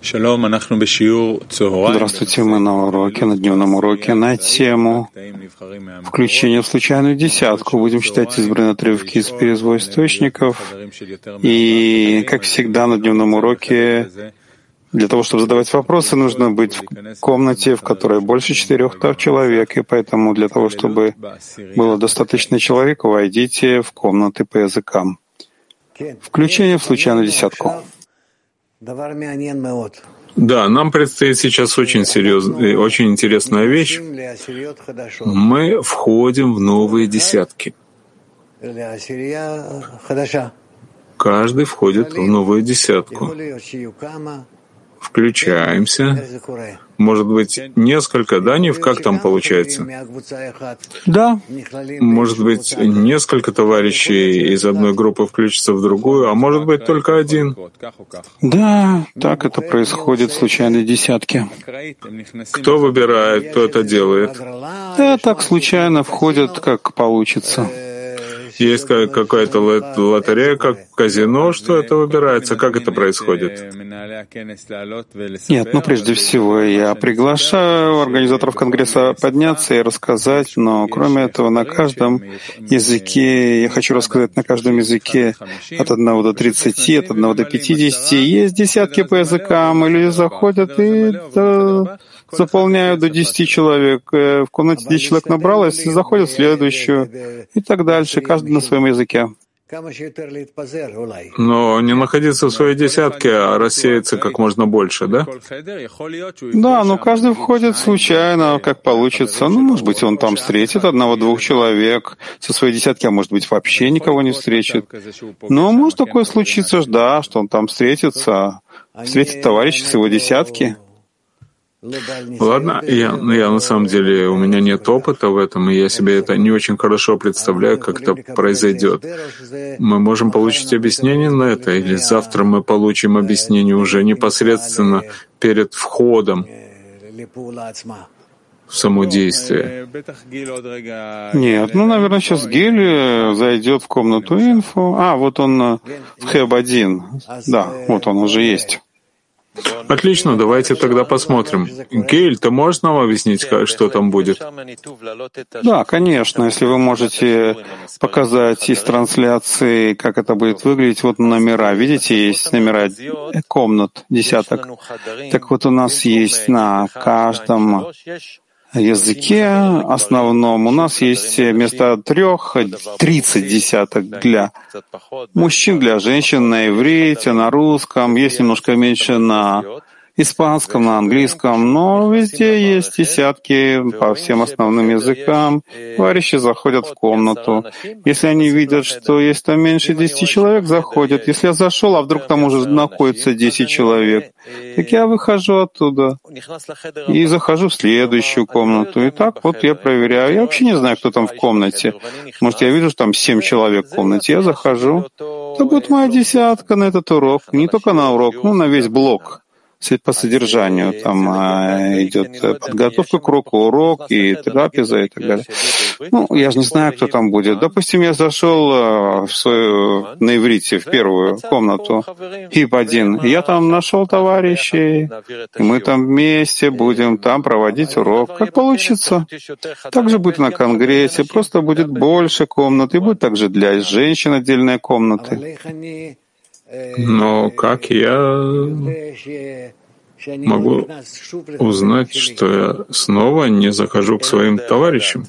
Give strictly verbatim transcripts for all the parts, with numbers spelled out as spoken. Здравствуйте, мы на уроке, на дневном уроке, на тему включения в случайную десятку. Будем читать избранные отрывки из перевода источников. И, как всегда, на дневном уроке для того, чтобы задавать вопросы, нужно быть в комнате, в которой больше четырех человек, и поэтому для того, чтобы было достаточно человек, войдите в комнаты по языкам. Включение в случайную десятку. Да, нам предстоит сейчас очень серьезная, очень интересная вещь. Мы входим в новые десятки. Каждый входит в новую десятку. Включаемся. Может быть, несколько, да, Ниф, как там получается? Да. Может быть, несколько товарищей из одной группы включатся в другую, а может быть, только один. Да, так это происходит в случайной десятке. Кто выбирает, кто это делает? Да, так случайно входят, как получится. Есть какая-то лотерея, как казино, что это выбирается? Как это происходит? Нет, ну прежде всего я приглашаю организаторов Конгресса подняться и рассказать, но кроме этого на каждом языке, я хочу рассказать на каждом языке от одного до тридцати, от одного до пятидесяти, есть десятки по языкам, и люди заходят и заполняют до десяти человек. В комнате десять человек набралось, и заходят в следующую, и так дальше, каждый на своем языке. Но не находиться в своей десятке, а рассеяться как можно больше, да? Да, но каждый входит случайно, как получится. Ну, может быть, он там встретит одного-двух человек со своей десятки, а может быть, вообще никого не встретит. Но может такое случиться, да, что он там встретится, встретит товарища с его десятки. Ладно, я, я на самом деле, у меня нет опыта в этом, и я себе это не очень хорошо представляю, как это произойдет. Мы можем получить объяснение на это, или завтра мы получим объяснение уже непосредственно перед входом в само действие. Нет, ну, наверное, сейчас Гиль зайдет в комнату инфо. А, вот он в хэб один. Да, вот он уже есть. Отлично, давайте тогда посмотрим. Гиль, ты можешь нам объяснить, что там будет? Да, конечно, если вы можете показать из трансляции, как это будет выглядеть. Вот номера, видите, есть номера комнат, десяток. Так вот у нас есть на каждом языке основном у нас есть вместо трех тридцать десяток для мужчин, для женщин, на иврите, на русском, есть немножко меньше на испанском, на английском, но везде есть десятки по всем основным языкам. Товарищи заходят в комнату. Если они видят, что есть там меньше десяти человек, заходят. Если я зашел, а вдруг там уже находится десять человек, так я выхожу оттуда и захожу в следующую комнату. И так вот я проверяю. Я вообще не знаю, кто там в комнате. Может, я вижу, что там семь человек в комнате. Я захожу. Это будет моя десятка на этот урок. Не только на урок, но на весь блок. По содержанию, там а, идет подготовка к уроку, урок и трапеза и так далее. Ну, я же не знаю, кто там будет. Допустим, я зашел в свою, на иврите в первую комнату, хип один, я там нашел товарищей, и мы там вместе будем там проводить урок. Как получится. Так же будет на Конгрессе, просто будет больше комнат, и будет также для женщин отдельные комнаты. Но как я могу узнать, что я снова не захожу к своим товарищам?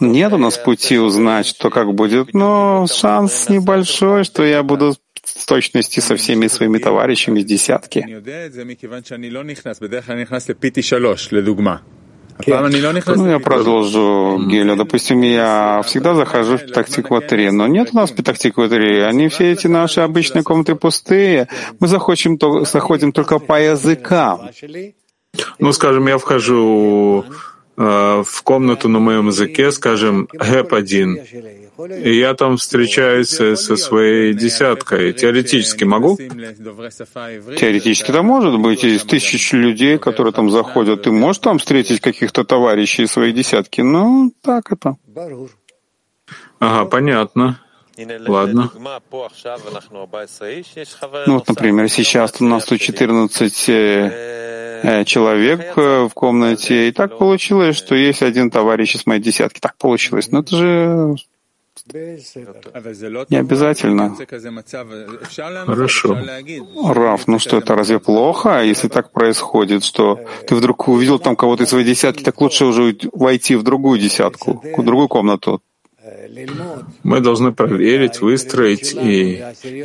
Нет у нас пути узнать, что как будет, но шанс небольшой, что я буду с точностью со всеми своими товарищами с десятки. Ну, я продолжу, Геля. Допустим, я всегда захожу в Петах-Тиква три, но нет у нас Петах-Тиква три. Они все эти наши обычные комнаты пустые. Мы заходим, заходим только по языкам. Ну, скажем, я вхожу э, в комнату на моем языке, скажем, хэп один. И я там встречаюсь со своей десяткой. Теоретически могу? Теоретически, да, может быть. Из тысяч людей, которые там заходят, ты можешь там встретить каких-то товарищей своей десятки? Ну, так это. Ага, понятно. Ладно. Ну, вот, например, сейчас у нас тут четырнадцать человек в комнате, и так получилось, что есть один товарищ из моей десятки. Так получилось. Но это же не обязательно. Хорошо. Рав, ну что, это разве плохо, если так происходит, что ты вдруг увидел там кого-то из своей десятки, так лучше уже войти в другую десятку, в другую комнату. Мы должны проверить, выстроить и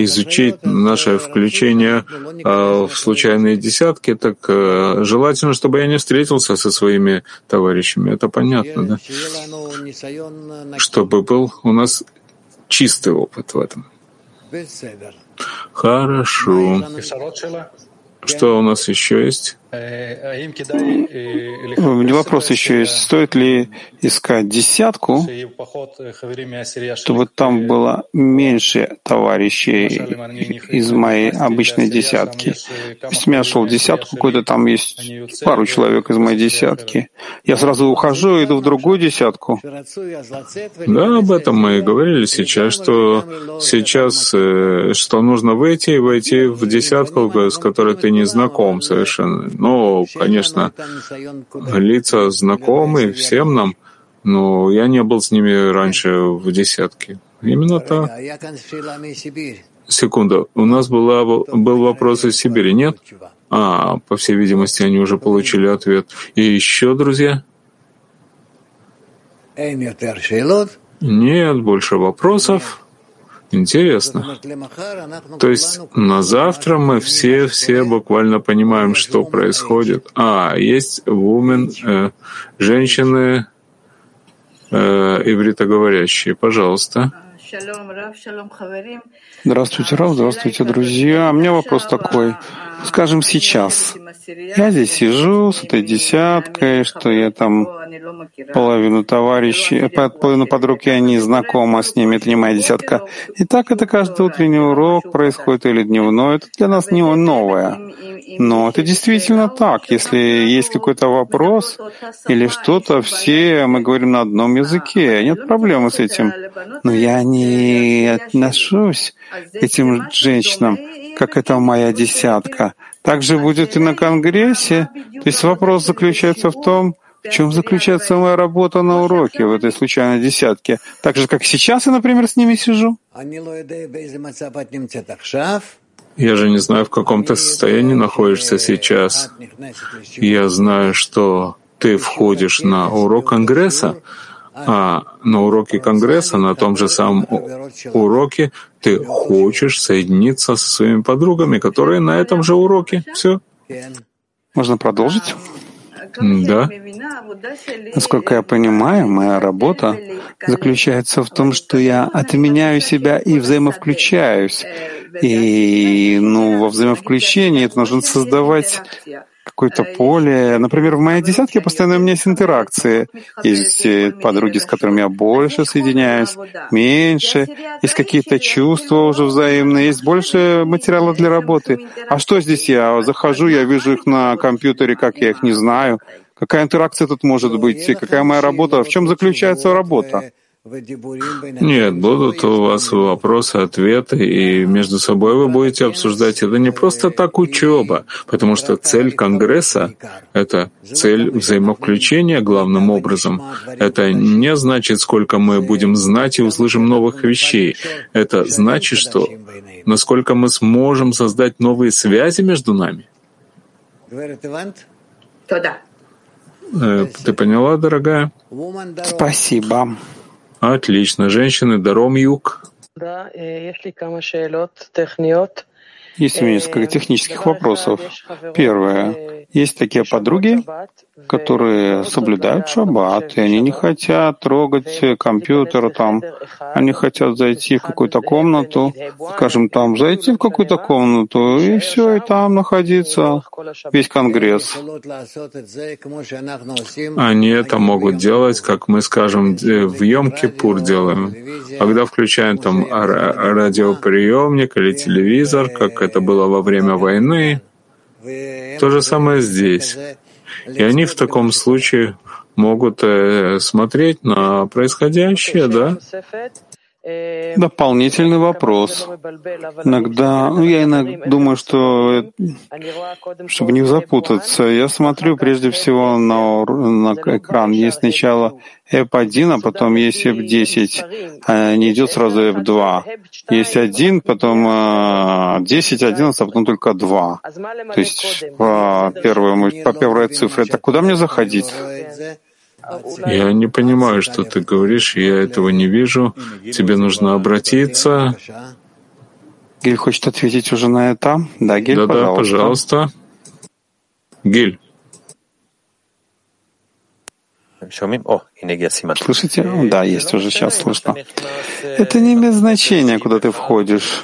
изучить наше включение в случайные десятки. Так желательно, чтобы я не встретился со своими товарищами. Это понятно, да? Чтобы был у нас чистый опыт в этом. Хорошо. Что у нас еще есть? У меня вопрос еще есть. Стоит ли искать десятку, чтобы там было меньше товарищей из моей обычной десятки? Если я шел в десятку, какой-то там есть пару человек из моей десятки. Я сразу ухожу и иду в другую десятку. Да, об этом мы и говорили сейчас, что сейчас что нужно выйти и войти в десятку, с которой ты не знаком совершенно. Ну, конечно, лица знакомы всем нам, но я не был с ними раньше в десятке. Именно так. Секунду, у нас была, был вопрос из Сибири, нет? А, по всей видимости, они уже получили ответ. И еще, друзья? Нет больше вопросов. Интересно. То есть на завтра мы все, все буквально понимаем, что происходит. А, есть women, э, женщины э, ивритоговорящие. Пожалуйста. Здравствуйте, Рав, здравствуйте, друзья. У меня вопрос такой. Скажем, сейчас. Я здесь сижу с этой десяткой, что я там половину товарищей, половину подруг я не знакома с ними, это не моя десятка. И так это каждый утренний урок происходит или дневной, это для нас не новое. Но это действительно так. Если есть какой-то вопрос или что-то, все мы говорим на одном языке, нет проблемы с этим. Но я не отношусь к этим женщинам, как это моя десятка. Так же будет и на Конгрессе. То есть вопрос заключается в том, в чем заключается моя работа на уроке в этой случайной десятке. Так же, как сейчас я, например, с ними сижу. Я же не знаю, в каком ты состоянии находишься сейчас. Я знаю, что ты входишь на урок Конгресса, а на уроке Конгресса, на том же самом уроке, ты хочешь соединиться со своими подругами, которые на этом же уроке. Все. Можно продолжить? Да. Насколько я понимаю, моя работа заключается в том, что я отменяю себя и взаимовключаюсь. И, ну, во взаимовключении это нужно создавать какое-то поле. Например, в моей десятке постоянно у меня есть интеракции. Есть подруги, с которыми я больше соединяюсь, меньше. Есть какие-то чувства уже взаимные, есть больше материала для работы. А что здесь я? Захожу, я вижу их на компьютере, как я их не знаю. Какая интеракция тут может быть? Какая моя работа? В чем заключается работа? Нет, будут у вас вопросы, ответы, и между собой вы будете обсуждать. Это не просто так учеба, потому что цель Конгресса — это цель взаимовключения главным образом. Это не значит, сколько мы будем знать и услышим новых вещей. Это значит, что насколько мы сможем создать новые связи между нами. Ты поняла, дорогая? Спасибо. Отлично. Женщины, даром, юг. Есть у меня несколько технических вопросов. Первое. Есть такие подруги, которые соблюдают шаббат, и они не хотят трогать компьютер там. Они хотят зайти в какую-то комнату, скажем, там зайти в какую-то комнату, и все, и там находится весь Конгресс. Они это могут делать, как мы, скажем, в Йом-Кипур делаем. Когда включаем там радиоприемник или телевизор, как это было во время войны, то же самое здесь. И они в таком случае могут смотреть на происходящее, да? Дополнительный вопрос. Иногда, ну, я иногда думаю, что, чтобы не запутаться, я смотрю прежде всего на, на экран. Есть сначала эп один, а потом есть эп десять. А не идет сразу эп два. Есть один, потом десять, одиннадцать, а потом только два. То есть по первой, по первой цифре. Так куда мне заходить? Я не понимаю, что ты говоришь, я этого не вижу. Тебе нужно обратиться. Гиль хочет ответить уже на это. Да, Гиль, да, пожалуйста. Да, пожалуйста. Гиль. Слышите? Да, есть уже сейчас слышно. Это не имеет значения, куда ты входишь.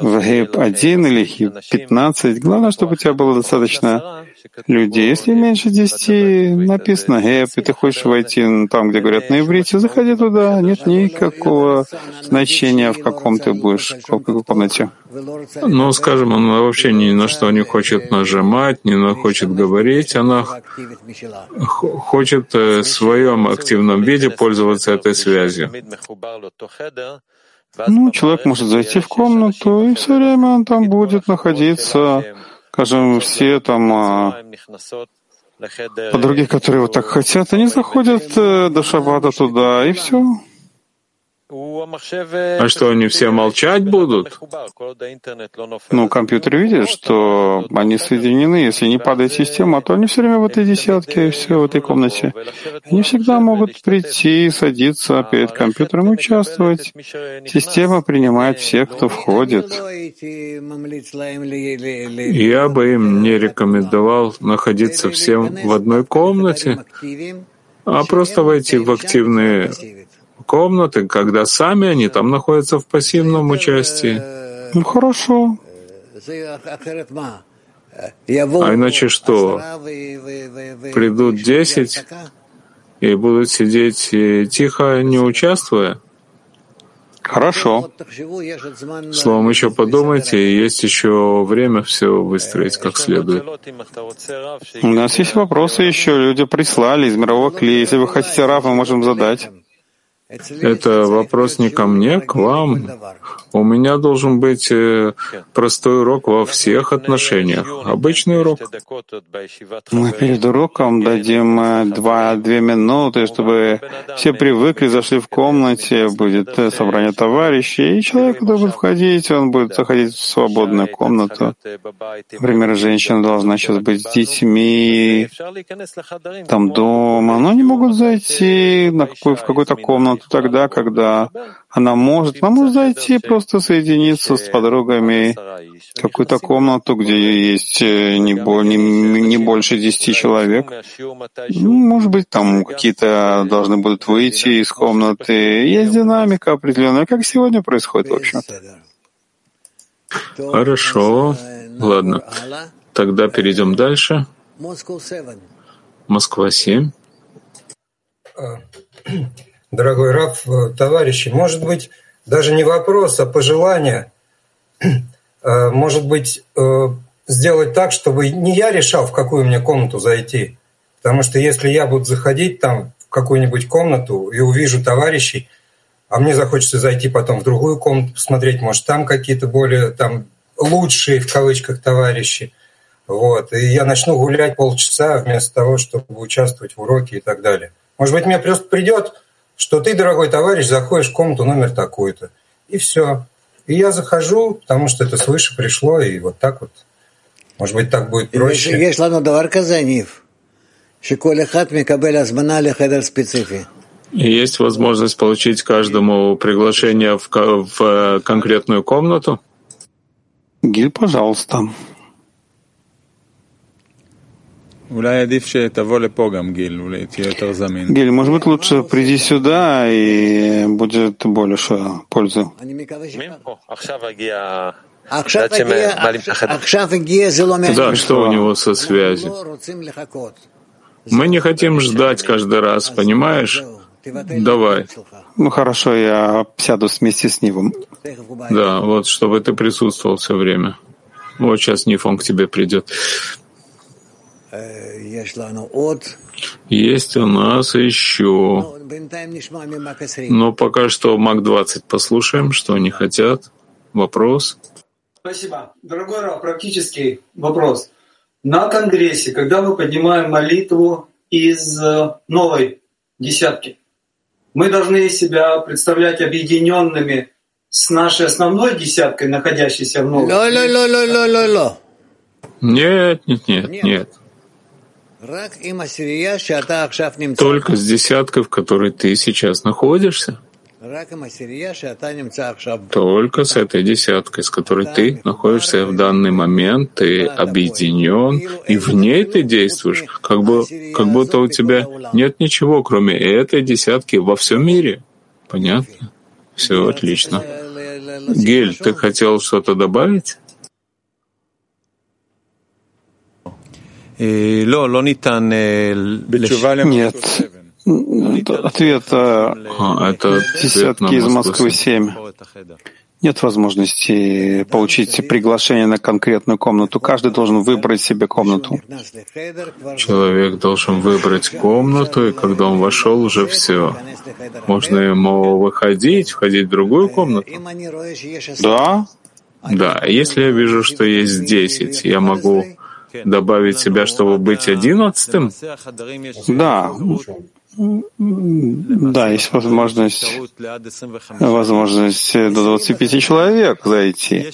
В гейп один или гейп пятнадцать. Главное, чтобы у тебя было достаточно людей. Если меньше десяти, написано гейп, и ты хочешь войти там, где говорят на иврите, заходи туда. Нет никакого значения, в каком ты будешь, в какой комнате. Ну, скажем, она вообще ни на что не хочет нажимать, не хочет говорить. Она хочет в своем активном виде пользоваться этой связью. Ну, человек может зайти в комнату, и все время он там будет находиться, скажем, все там подруги, которые его так хотят, они заходят до шаббата туда, и все. А что, они все молчать будут? Ну, компьютер видит, что они соединены. Если не падает система, то они все время в этой десятке, и все в этой комнате. Они всегда могут прийти, садиться перед компьютером, участвовать. Система принимает всех, кто входит. Я бы им не рекомендовал находиться всем в одной комнате, а просто войти в активные комнаты, когда сами они там находятся в пассивном участии. Ну, хорошо. А иначе что? Придут десять и будут сидеть тихо, не участвуя? Хорошо. Словом, еще подумайте, есть еще время все выстроить как следует. У нас есть вопросы еще, люди прислали из мирового клея. Если вы хотите, Рав, мы можем задать. Это вопрос не ко мне, к вам. У меня должен быть простой урок во всех отношениях. Обычный урок. Мы перед уроком дадим два, две минуты, чтобы все привыкли, зашли в комнате, будет собрание товарищей, и человек должен входить, он будет заходить в свободную комнату. Например, женщина должна сейчас быть с детьми, там дома, но они могут зайти на какую, в какую-то комнату, тогда, когда она может, она может зайти, просто соединиться с подругами в какую-то комнату, где есть не, бо, не, не больше десяти человек. Ну, может быть, там какие-то должны будут выйти из комнаты. Есть динамика определенная, как сегодня происходит, в общем-то. Хорошо. Ладно. Тогда перейдем дальше. Москва семь. Дорогой Рав, товарищи, может быть, даже не вопрос, а пожелание, может быть, сделать так, чтобы не я решал, в какую мне комнату зайти. Потому что если я буду заходить там в какую-нибудь комнату и увижу товарищей, а мне захочется зайти потом в другую комнату, посмотреть, может, там какие-то более там «лучшие» в кавычках товарищи. Вот. И я начну гулять полчаса вместо того, чтобы участвовать в уроке и так далее. Может быть, мне просто придет, что ты, дорогой товарищ, заходишь в комнату номер такую-то. И все. И я захожу, потому что это свыше пришло, и вот так вот. Может быть, так будет проще. Есть, ладно, даварка за Ниф. Есть возможность получить каждому приглашение в, в конкретную комнату? Гиль, пожалуйста. Гиль, может быть, лучше приди сюда, и будет больше пользы. Да, что у него со связью? Мы не хотим ждать каждый раз, понимаешь? Давай. Ну хорошо, я сяду вместе с Нивом. Да, вот, чтобы ты присутствовал все время. Вот сейчас Ниф, он к тебе придет. Есть у нас еще. Но пока что Мак двадцать послушаем, что они хотят. Вопрос. Спасибо. Дорогой Рав, практический вопрос. На конгрессе, когда мы поднимаем молитву из новой десятки, мы должны себя представлять объединенными с нашей основной десяткой, находящейся в новой. Нет, нет, нет, нет. нет. Только с десяткой, в которой ты сейчас находишься. Только с этой десяткой, с которой ты находишься в данный момент, ты объединен, и в ней ты действуешь, как, бы, как будто у тебя нет ничего, кроме этой десятки во всем мире. Понятно? Все отлично. Гиль, ты хотел что-то добавить? Нет. Ответ а, десятки из Москвы семь. Нет возможности получить приглашение на конкретную комнату. Каждый должен выбрать себе комнату. Человек должен выбрать комнату, и когда он вошел, уже все. Можно ему выходить, входить в другую комнату? Да. Да. Если я вижу, что есть десять, я могу добавить себя, чтобы быть одиннадцатым? Да. Да, есть возможность, возможность до двадцати пяти человек зайти.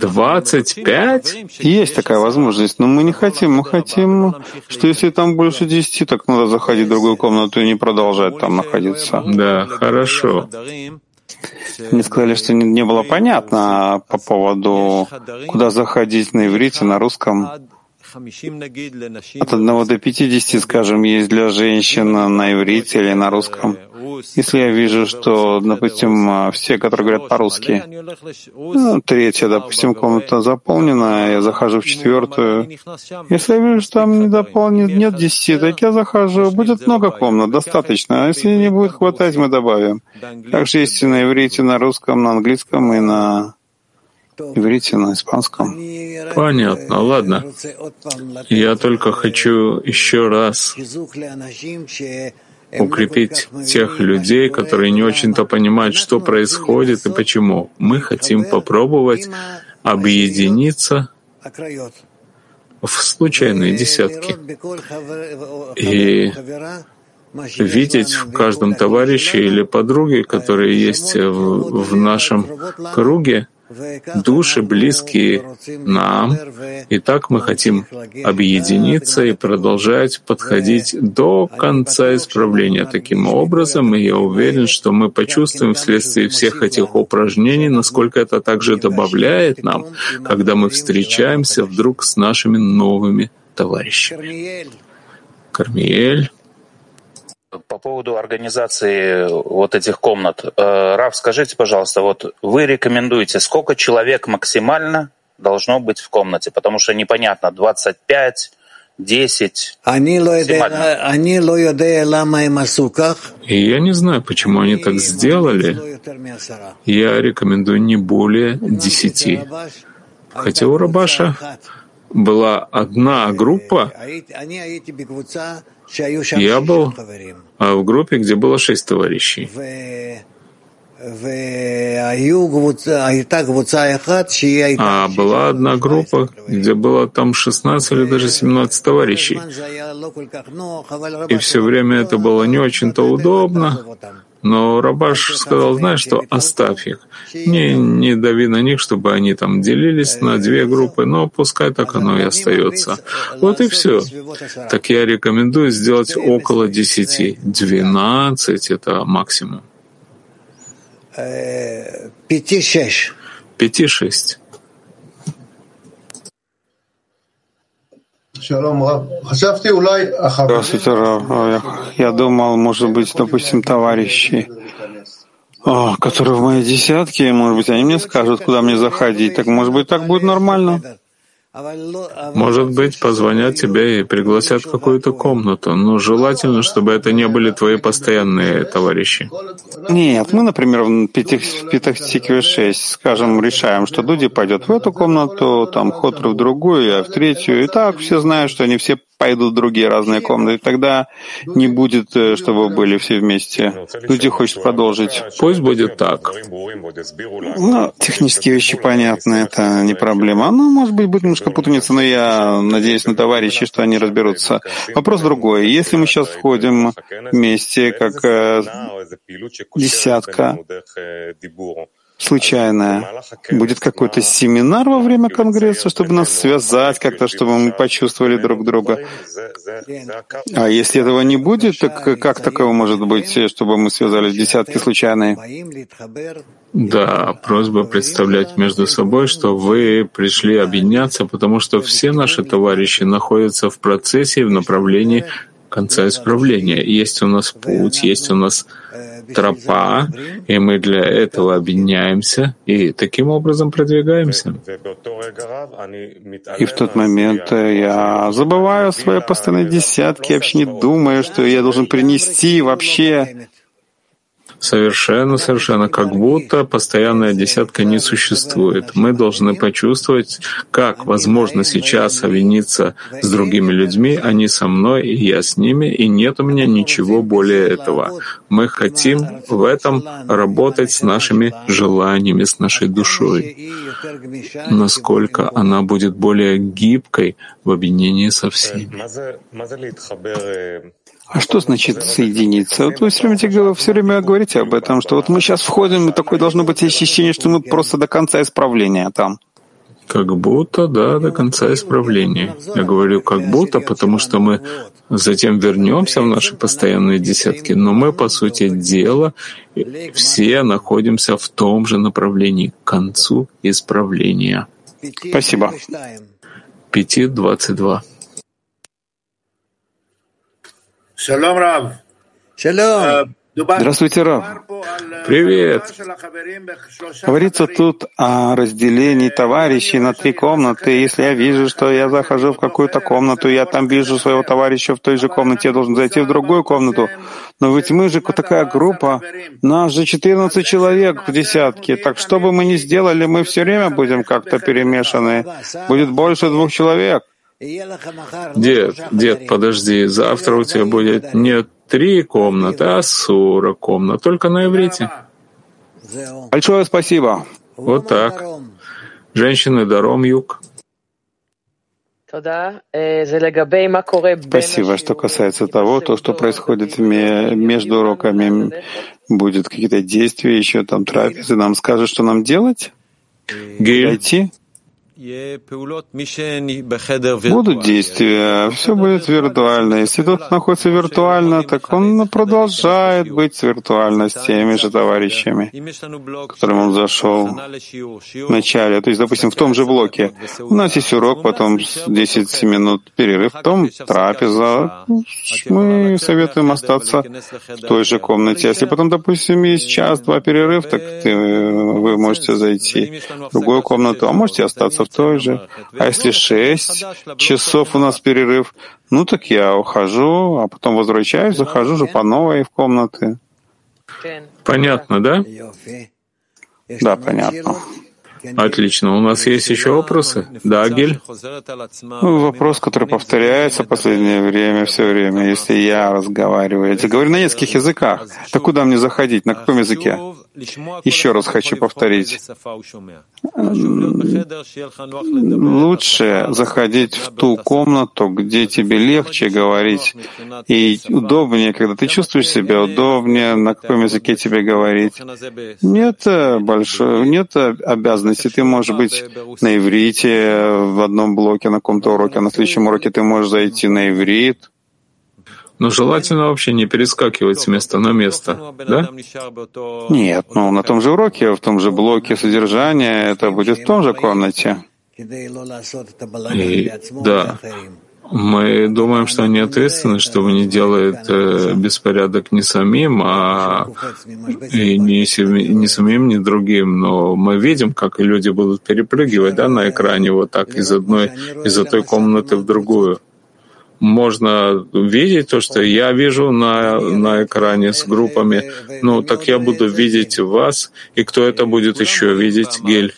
двадцать пять? Есть такая возможность, но мы не хотим. Мы хотим, что если там больше десяти, так надо заходить в другую комнату и не продолжать там находиться. Да, хорошо. Мне сказали, что не было понятно по поводу, куда заходить на иврите, на русском. От одного до пятидесяти, скажем, есть для женщин на иврите или на русском. Если я вижу, что, допустим, все, которые говорят по-русски, ну, третья, допустим, комната заполнена, я захожу в четвертую. Если я вижу, что там не дополнено, нет десяти, так я захожу. Будет много комнат, достаточно. А если не будет хватать, мы добавим. Также есть и на иврите, на русском, на английском и на... иврите, на испанском. Понятно, ладно. Я только хочу еще раз укрепить тех людей, которые не очень-то понимают, что происходит и почему. Мы хотим попробовать объединиться в случайные десятки и видеть в каждом товарище или подруге, которые есть в, в нашем круге, души близкие нам, и так мы хотим объединиться и продолжать подходить до конца исправления. Таким образом, и я уверен, что мы почувствуем вследствие всех этих упражнений, насколько это также добавляет нам, когда мы встречаемся вдруг с нашими новыми товарищами. Кармиэль. По поводу организации вот этих комнат. Рав, скажите, пожалуйста, вот вы рекомендуете, сколько человек максимально должно быть в комнате? Потому что непонятно, двадцать пять, десять, максимально. Я не знаю, почему они так сделали. Я рекомендую не более десяти. Хотя у Рабаша была одна группа. Я был в группе, где было шесть товарищей. А была одна группа, где было там шестнадцать или даже семнадцать товарищей. И все время это было не очень-то удобно. Но Рабаш сказал, знаешь что, оставь их. Не, не дави на них, чтобы они там делились на две группы, но пускай так оно и остается. Вот и все. Так я рекомендую сделать около десяти. двенадцать — это максимум. Пяти-шесть. Пяти-шесть. Здравствуйте, Рав. Я думал, может быть, допустим, товарищи, которые в моей десятке, может быть, они мне скажут, куда мне заходить. Так, может быть, так будет нормально? Может быть, позвонят тебе и пригласят в какую-то комнату, но желательно, чтобы это не были твои постоянные товарищи. Нет, мы, например, в Петахтикве шесть, скажем, решаем, что Дуди пойдет в эту комнату, там Хотров в другую, я в третью, и так все знают, что они все пойдут в другие разные комнаты, тогда не будет, чтобы были все вместе. Люди хочет продолжить. Пусть будет так. Ну, технические вещи понятны, это не проблема. Ну, может быть, будет немножко путаница, но я надеюсь на товарищей, что они разберутся. Вопрос другой. Если мы сейчас входим вместе, как э, десятка, случайно. Будет какой-то семинар во время конгресса, чтобы нас связать как-то, чтобы мы почувствовали друг друга. А если этого не будет, так как такого может быть, чтобы мы связались в десятки случайные? Да, просьба представлять между собой, что вы пришли объединяться, потому что все наши товарищи находятся в процессе и в направлении конца исправления. Есть у нас путь, есть у нас тропа, и мы для этого объединяемся и таким образом продвигаемся. И в тот момент я забываю свои постоянные десятки, вообще не думаю, что я должен принести вообще. Совершенно, совершенно, как будто постоянная десятка не существует. Мы должны почувствовать, как возможно сейчас объединиться с другими людьми, они со мной, и я с ними, и нет у меня ничего более этого. Мы хотим в этом работать с нашими желаниями, с нашей душой. Насколько она будет более гибкой в объединении со всеми. А что значит соединиться? Вот вы все время, тебе, все время говорите об этом, что вот мы сейчас входим, и такое должно быть ощущение, что мы просто до конца исправления там. Как будто, да, до конца исправления. Я говорю «как будто», потому что мы затем вернемся в наши постоянные десятки, но мы, по сути дела, все находимся в том же направлении, к концу исправления. Спасибо. пять двадцать два. Шалом, Рав. Шалом. Здравствуйте, Рав. Привет. Говорится тут о разделении товарищей на три комнаты. Если я вижу, что я захожу в какую-то комнату, я там вижу своего товарища в той же комнате, я должен зайти в другую комнату. Но ведь мы же такая группа, нас же четырнадцать человек в десятке, так что бы мы ни сделали, мы все время будем как-то перемешаны. Будет больше двух человек. Дед, дед, подожди, завтра у тебя будет не три комнаты, а сорок комнат, только на иврите. Большое спасибо. Вот так. Женщины, даром, юг. Спасибо. Что касается того, то, что происходит между уроками, будут какие-то действия, еще там трапезы, нам скажут, что нам делать? Гиль. Будут действия, все будет виртуально. Если тот находится виртуально, так он продолжает быть виртуально с теми же товарищами, к которым он зашел в начале. То есть, допустим, в том же блоке. У нас есть урок, потом десять минут перерыв, потом трапеза. Мы советуем остаться в той же комнате. Если потом, допустим, есть час-два перерыв, так ты, вы можете зайти в другую комнату, а можете остаться в той же. А если шесть часов у нас перерыв, ну так я ухожу, а потом возвращаюсь, захожу же по новой в комнаты. Понятно, да? Да, понятно. Отлично. У нас есть еще вопросы? Да, Гиль? Ну, вопрос, который повторяется в последнее время, все время. Если я разговариваю, я тебе говорю на нескольких языках, то куда мне заходить? На каком языке? Еще раз хочу повторить. Лучше заходить в ту комнату, где тебе легче говорить, и удобнее, когда ты чувствуешь себя удобнее, на каком языке тебе говорить. Нет большой, нет обязанности. Ты можешь быть на иврите в одном блоке, на каком-то уроке, а на следующем уроке ты можешь зайти на иврит. Но желательно вообще не перескакивать с места на место, да? Нет, ну на том же уроке, в том же блоке содержания, это будет в том же комнате. И, да. Мы думаем, что они ответственны, чтобы не делают беспорядок ни самим, а и ни, ни самим, ни другим. Но мы видим, как люди будут перепрыгивать, да, на экране вот так из одной, из одной комнаты в другую. Можно видеть то, что я вижу на, на экране с группами. Ну, так я буду видеть вас, и кто это будет еще видеть, Гиль?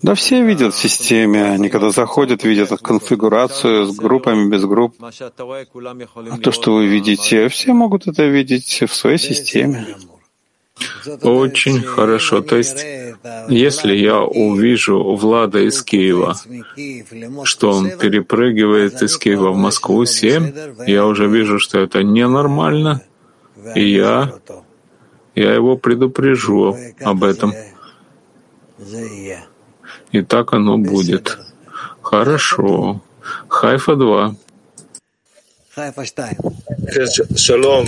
Да все видят в системе. Они когда заходят, видят конфигурацию с группами, без групп. А то, что вы видите, все могут это видеть в своей системе. Очень хорошо. То есть, если я увижу Влада из Киева, что он перепрыгивает из Киева в Москву семь, я уже вижу, что это ненормально, и я, я его предупрежу об этом. И так оно будет. Хорошо. Хайфа два. Шалом.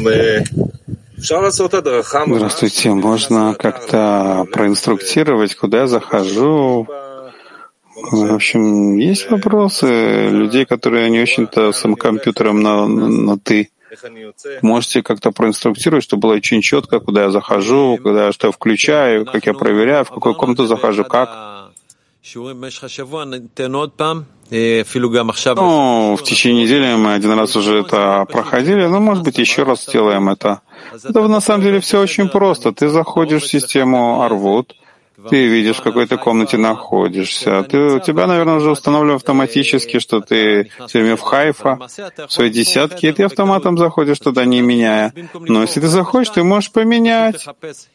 Здравствуйте. Можно как-то проинструктировать, куда я захожу? В общем, есть вопросы людей, которые не очень-то с компьютером на, на «ты». Можете как-то проинструктировать, чтобы было очень четко, куда я захожу, куда я что включаю, как я проверяю, в какую комнату захожу, как? Ну, в течение недели мы один раз уже это проходили, но, может быть, еще раз сделаем это. Это на самом деле все очень просто. Ты заходишь в систему Арвуд, ты видишь, в какой ты комнате находишься. Ты, у тебя, наверное, уже установлено автоматически, что ты все время в Хайфа, в своей десятке, и ты автоматом заходишь туда, не меняя. Но если ты заходишь, ты можешь поменять.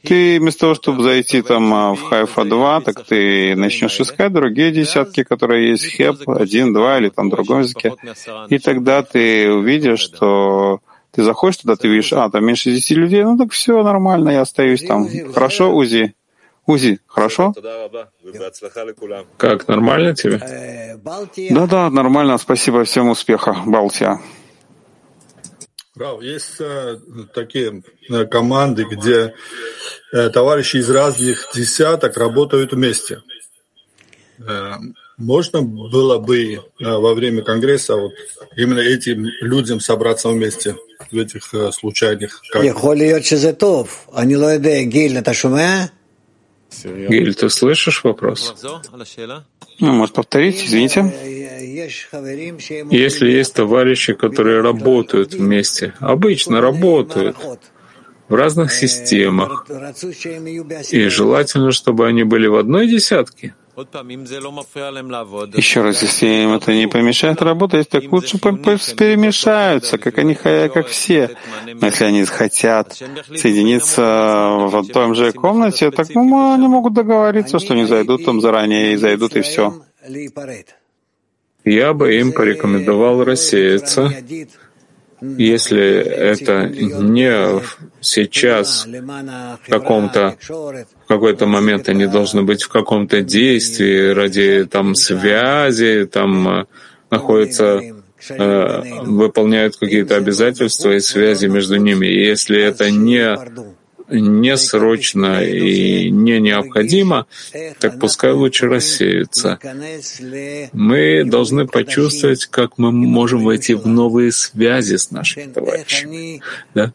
Ты вместо того, чтобы зайти там в Хайфа два, так ты начнешь искать другие десятки, которые есть, Хеп, один, два или там в другом языке. И тогда ты увидишь, что ты заходишь туда, ты видишь, а, там меньше десяти людей, ну так все нормально, я остаюсь там. Хорошо, Узи? Узи, хорошо? Как, нормально тебе? Да-да, нормально, спасибо, всем успеха, Балтия. Рав, есть э, такие э, команды, где э, товарищи из разных десяток работают вместе. Э, можно было бы э, во время конгресса вот, именно этим людям собраться вместе в этих э, случайных... Как... Гиль, ты слышишь вопрос? Ну, может, повторить, извините. Если есть товарищи, которые работают вместе, обычно работают в разных системах, и желательно, чтобы они были в одной десятке. Еще раз, если им это не помешает работать, так лучше перемешаются, как они, как все. Но если они хотят соединиться в той же комнате, так ну, они могут договориться, что они зайдут там заранее и зайдут, и все. Я бы им порекомендовал рассеяться. Если это не сейчас в каком-то, в какой-то момент они должны быть в каком-то действии ради там связи, там находятся, э, выполняют какие-то обязательства и связи между ними. И если это не, не срочно и не необходимо, так пускай лучше рассеются. Мы должны почувствовать, как мы можем войти в новые связи с нашими товарищами. Да?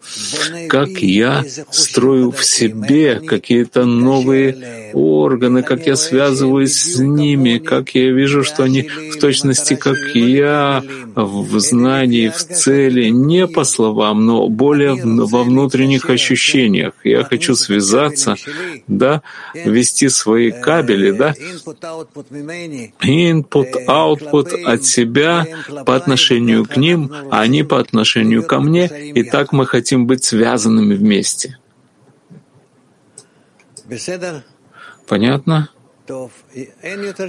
Как я строю в себе какие-то новые органы, как я связываюсь с ними, как я вижу, что они в точности, как я, в знании, в цели, не по словам, но более во внутренних ощущениях. Я хочу связаться, да, вести свои кабели, да, input, output от себя по отношению к ним, а они по отношению ко мне, и так мы хотим быть связанными вместе. Понятно?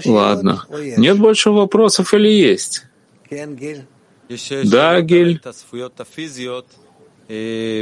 Ладно. Нет больше вопросов или есть? Да, Гиль. Вопросы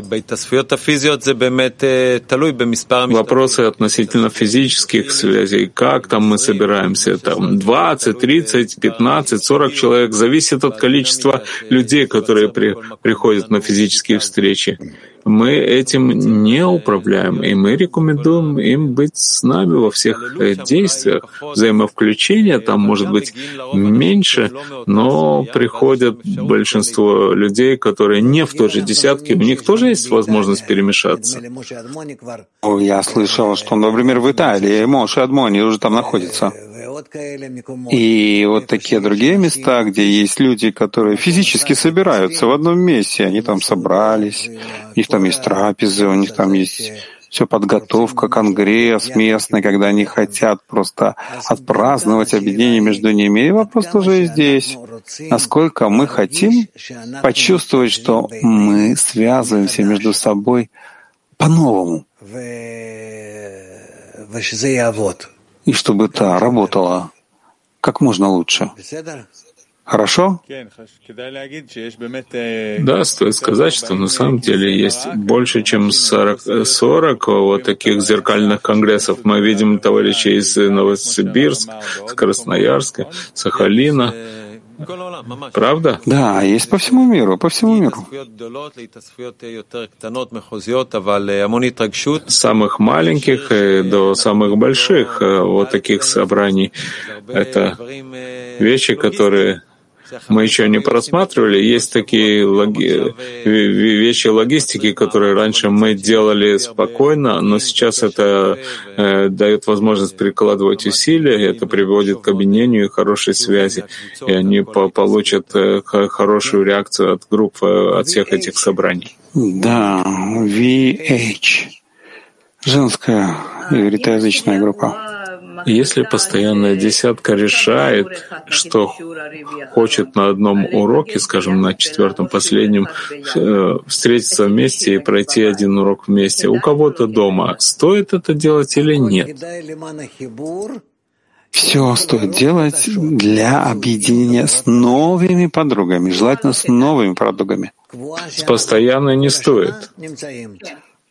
относительно физических связей. Как там мы собираемся? Там двадцать, тридцать, пятнадцать, сорок человек. Зависит от количества людей, которые при, приходят на физические встречи. мы этим не управляем, и мы рекомендуем им быть с нами во всех действиях. Взаимовключение там может быть меньше, но приходят большинство людей, которые не в той же десятке, у них тоже есть возможность перемешаться. Я слышал, что, например, в Италии Моше Адмони уже там находится. И вот такие другие места, где есть люди, которые физически собираются в одном месте, они там собрались, у них там есть трапезы, у них там есть все подготовка, конгресс местный, когда они хотят просто отпраздновать объединение между ними. И вопрос тоже здесь. Насколько мы хотим почувствовать, что мы связываемся между собой по-новому. И чтобы это работало как можно лучше. Хорошо? Да, стоит сказать, что на самом деле есть больше, чем сорок, сорок вот таких зеркальных конгрессов. Мы видим товарищей из Новосибирска, из Красноярска, Сахалина. Правда? Да, есть по всему миру, по всему миру. Самых маленьких до самых больших вот таких собраний. Это вещи, которые мы еще не просматривали. Есть такие логи... вещи логистики, которые раньше мы делали спокойно, но сейчас это э, дает возможность прикладывать усилия, это приводит к объединению и хорошей связи, и они по- получат э, хорошую реакцию от групп, э, от всех этих собраний. Да, ви эйч, женская ивритоязычная группа. Если постоянная десятка решает, что хочет на одном уроке, скажем, на четвертом, последнем, встретиться вместе и пройти один урок вместе, у кого-то дома, стоит это делать или нет? Все стоит делать для объединения с новыми подругами, желательно с новыми подругами. С постоянной не стоит.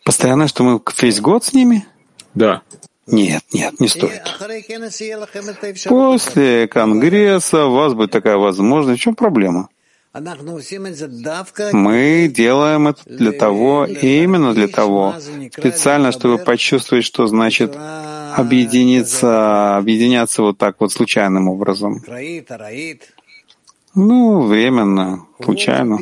Постоянно, что мы весь год с ними? Да. Нет, нет, не стоит. После конгресса у вас будет такая возможность. В чем проблема? Мы делаем это для того, именно для того, специально, чтобы почувствовать, что значит объединиться, объединяться вот так вот случайным образом. Ну, временно, случайно.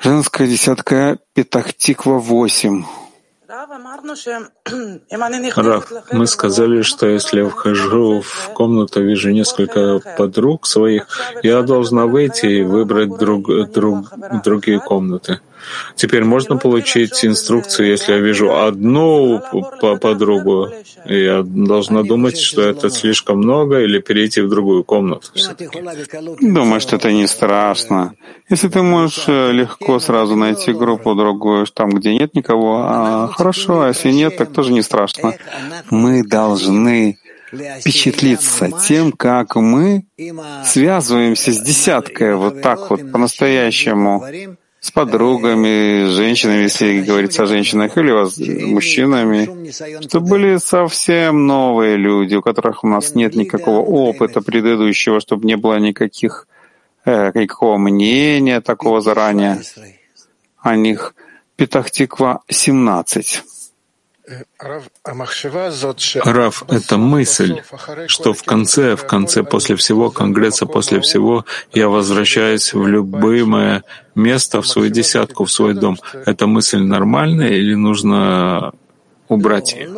Женская десятка Петах-Тиква восемь. Рав, мы сказали, что если я вхожу в комнату, вижу несколько подруг своих, я должна выйти и выбрать друг, друг, другие комнаты. Теперь можно получить инструкцию, если я вижу одну подругу, я должна думать, что это слишком много, или перейти в другую комнату. Думаю, что это не страшно. Если ты можешь легко сразу найти группу другую, там, где нет никого, а хорошо, а если нет, так тоже не страшно. Мы должны впечатлиться тем, как мы связываемся с десяткой, вот так вот, по-настоящему, с подругами, с женщинами, если говорится о женщинах, или с мужчинами, что были совсем новые люди, у которых у нас нет никакого опыта предыдущего, чтобы не было никаких, э, никакого мнения такого заранее о них. Петах-Тиква семнадцать. Рав, это мысль, что в конце, в конце, после всего конгресса, после всего, я возвращаюсь в любимое место, в свою десятку, в свой дом. Эта мысль нормальная или нужно убрать ее?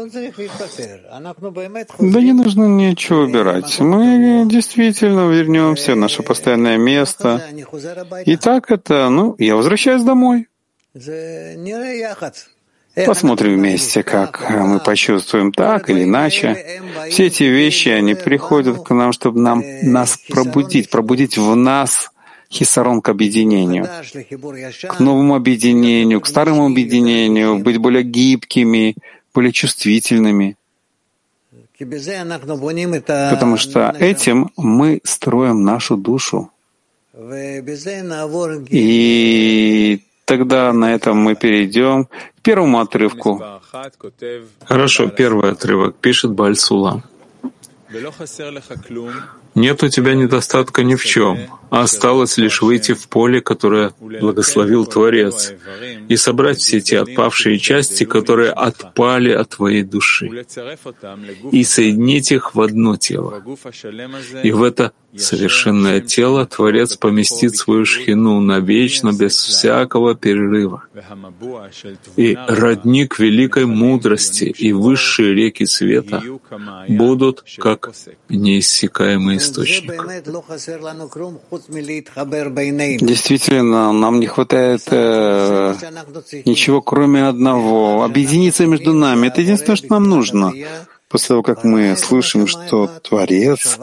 Да не нужно ничего убирать. Мы действительно вернемся в наше постоянное место. И так это, ну, я возвращаюсь домой. Посмотрим вместе, как мы почувствуем так или иначе. Все эти вещи, они приходят к нам, чтобы нам, нас пробудить, пробудить в нас хиссарон к объединению, к новому объединению, к старому объединению, быть более гибкими, более чувствительными. Потому что этим мы строим нашу душу. И тогда на этом мы перейдем к первому отрывку. Хорошо, первый отрывок. Пишет Бааль Сулам. Нет у тебя недостатка ни в чем. Осталось лишь выйти в поле, которое благословил Творец, и собрать все те отпавшие части, которые отпали от твоей души, и соединить их в одно тело. И в это совершенное тело Творец поместит свою шхину навечно, без всякого перерыва. И родник великой мудрости и высшие реки света будут как неиссякаемый источник. Действительно, нам не хватает э, ничего, кроме одного — объединиться между нами. Это единственное, что нам нужно. После того, как мы слышим, что Творец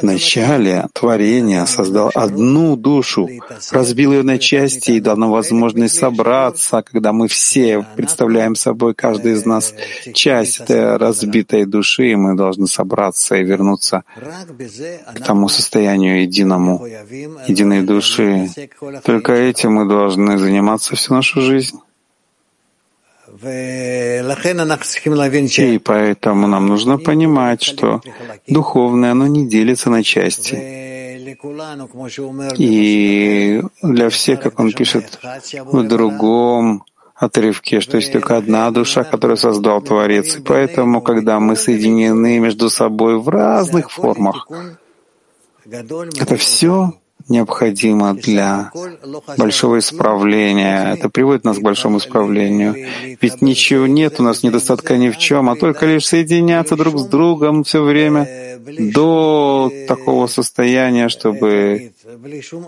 в начале творения создал одну душу, разбил ее на части и дал нам возможность собраться, когда мы все представляем собой, каждый из нас, часть этой разбитой души, и мы должны собраться и вернуться к тому состоянию единому, единой души. Только этим мы должны заниматься всю нашу жизнь. И поэтому нам нужно понимать, что духовное, оно не делится на части. И для всех, как он пишет в другом отрывке, что есть только одна душа, которую создал Творец. И поэтому, когда мы соединены между собой в разных формах, это все необходимо для большого исправления. Это приводит нас к большому исправлению. Ведь ничего нет, у нас недостатка ни в чем, а только лишь соединяться друг с другом все время до такого состояния, чтобы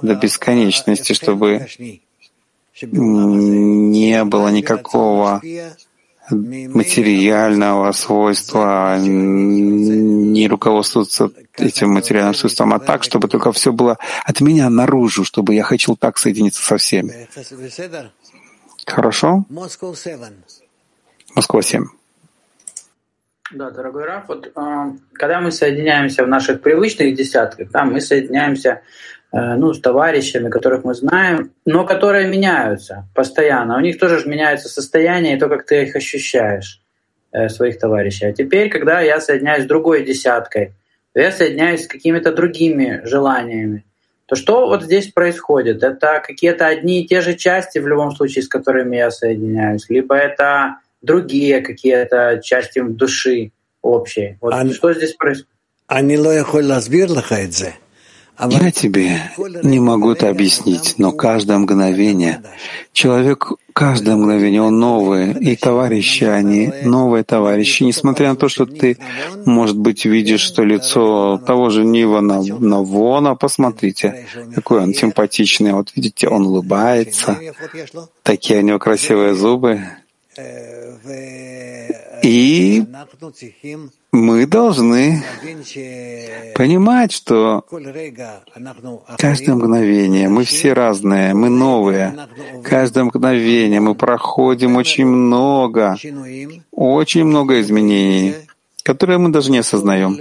до бесконечности, чтобы не было никакого материального свойства, не руководствоваться этим материальным свойством, а так, чтобы только все было от меня наружу, чтобы я хотел так соединиться со всеми. Хорошо? Москва семь. Да, дорогой Рав, вот, когда мы соединяемся в наших привычных десятках, да, мы соединяемся ну, с товарищами, которых мы знаем, но которые меняются постоянно. У них тоже меняется состояние и то, как ты их ощущаешь, своих товарищей. А теперь, когда я соединяюсь с другой десяткой, я соединяюсь с какими-то другими желаниями, то что вот здесь происходит? Это какие-то одни и те же части, в любом случае, с которыми я соединяюсь, либо это другие какие-то части души общие. Вот а что здесь происходит? Я тебе не могу это объяснить, но каждое мгновение, человек, каждое мгновение, он новый, и товарищи они, новые товарищи, несмотря на то, что ты, может быть, видишь, что лицо того же Нива Навона, посмотрите, какой он симпатичный, вот видите, он улыбается, такие у него красивые зубы. И мы должны понимать, что каждое мгновение мы все разные, мы новые. Каждое мгновение мы проходим очень много, очень много изменений, которые мы даже не осознаем.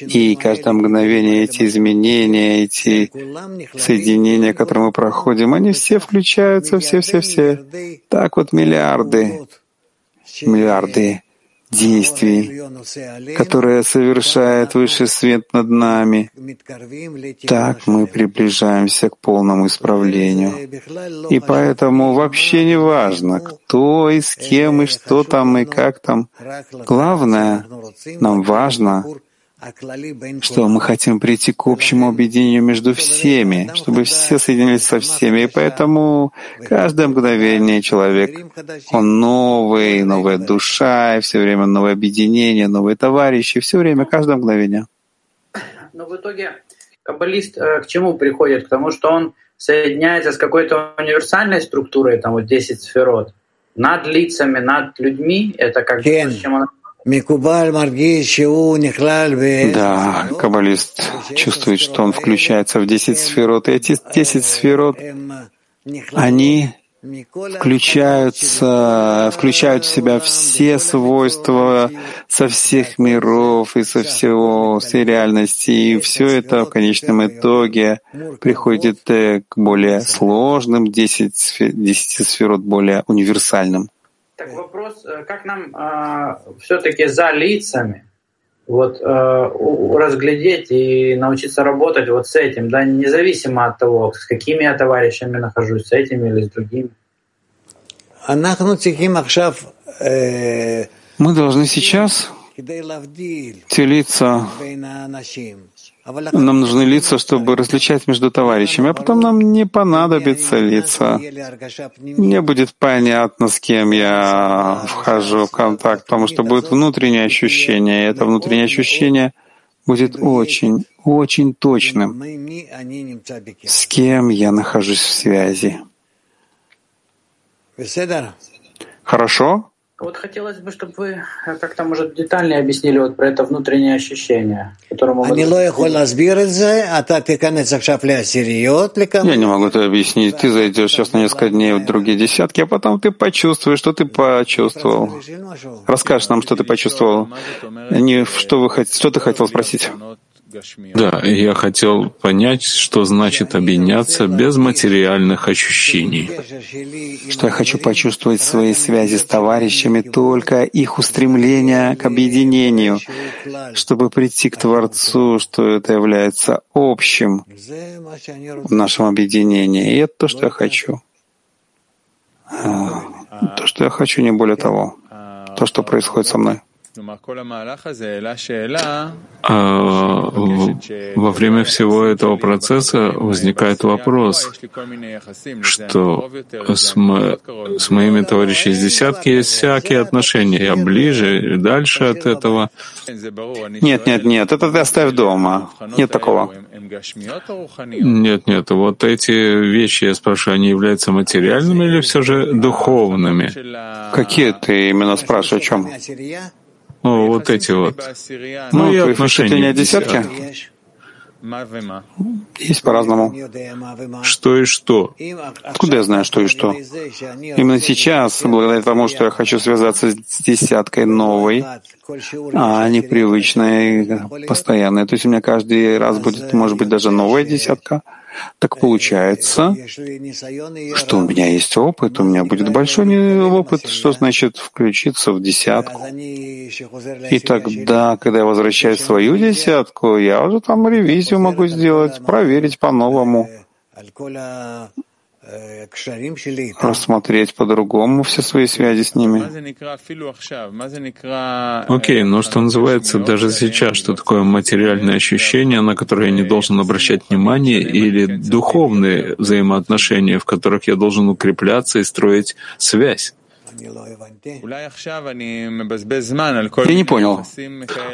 И каждое мгновение эти изменения, эти соединения, которые мы проходим, они все включаются, все-все-все. Так вот миллиарды, миллиарды действий, которые совершает Высший Свет над нами. Так мы приближаемся к полному исправлению. И поэтому вообще не важно, кто и с кем, и что там, и как там. Главное, нам важно, что мы хотим прийти к общему объединению между всеми, чтобы все соединились со всеми. И поэтому каждое мгновение человек, он новый, новая душа, и все время новое объединение, новые товарищи, все время, каждое мгновение. Но в итоге каббалист к чему приходит? К тому, что он соединяется с какой-то универсальной структурой, там вот десять сферот, над лицами, над людьми, это как бы, с чем он... Да, каббалист чувствует, что он включается в десять сферот. И эти десять сферот, они включаются, включают в себя все свойства со всех миров и со всего, всей реальности. И все это в конечном итоге приходит к более сложным десяти сферот, более универсальным. Так вопрос, как нам э, все-таки за лицами вот, разглядеть и научиться работать вот с этим, да, независимо от того, с какими я товарищами нахожусь, с этими или с другими. Мы должны сейчас те лица, нам нужны лица, чтобы различать между товарищами, а потом нам не понадобится лица. Мне будет понятно, с кем я вхожу в контакт, потому что будет внутреннее ощущение, и это внутреннее ощущение будет очень, очень точным, с кем я нахожусь в связи. Хорошо? Вот хотелось бы, чтобы вы как-то, может, детальнее объяснили вот про это внутреннее ощущение, которому вы... Я не могу это объяснить. Ты зайдешь сейчас на несколько дней в другие десятки, а потом ты почувствуешь, что ты почувствовал. Расскажешь нам, что ты почувствовал. Не, что, вы, что ты хотел спросить? Да, я хотел понять, что значит объединяться без материальных ощущений. Что я хочу почувствовать в своей связи с товарищами только их устремление к объединению, чтобы прийти к Творцу, что это является общим в нашем объединении. И это то, что я хочу. То, что я хочу, не более того. То, что происходит со мной. А во время всего этого процесса возникает вопрос, что с, мо- с моими товарищами из десятки есть всякие отношения. Я ближе, дальше от этого. Нет, нет, нет, это ты оставь дома. Нет такого. Нет, нет, вот эти вещи, я спрашиваю, они являются материальными или все же духовными? Какие ты именно спрашиваешь, о чем? Ну, вот эти вот. Ну, и отношения десятки. Есть по-разному. Что и что? Откуда я знаю, что и что? Именно сейчас, благодаря тому, что я хочу связаться с десяткой новой, а не привычной, постоянной. То есть у меня каждый раз будет, может быть, даже новая десятка. Так получается, что у меня есть опыт, у меня будет большой опыт, что значит включиться в десятку. И тогда, когда я возвращаюсь в свою десятку, я уже там ревизию могу сделать, проверить по-новому, рассмотреть по-другому все свои связи с ними. Окей, okay, но что называется даже сейчас, что такое материальное ощущение, на которое я не должен обращать внимание, или духовные взаимоотношения, в которых я должен укрепляться и строить связь? Я не понял.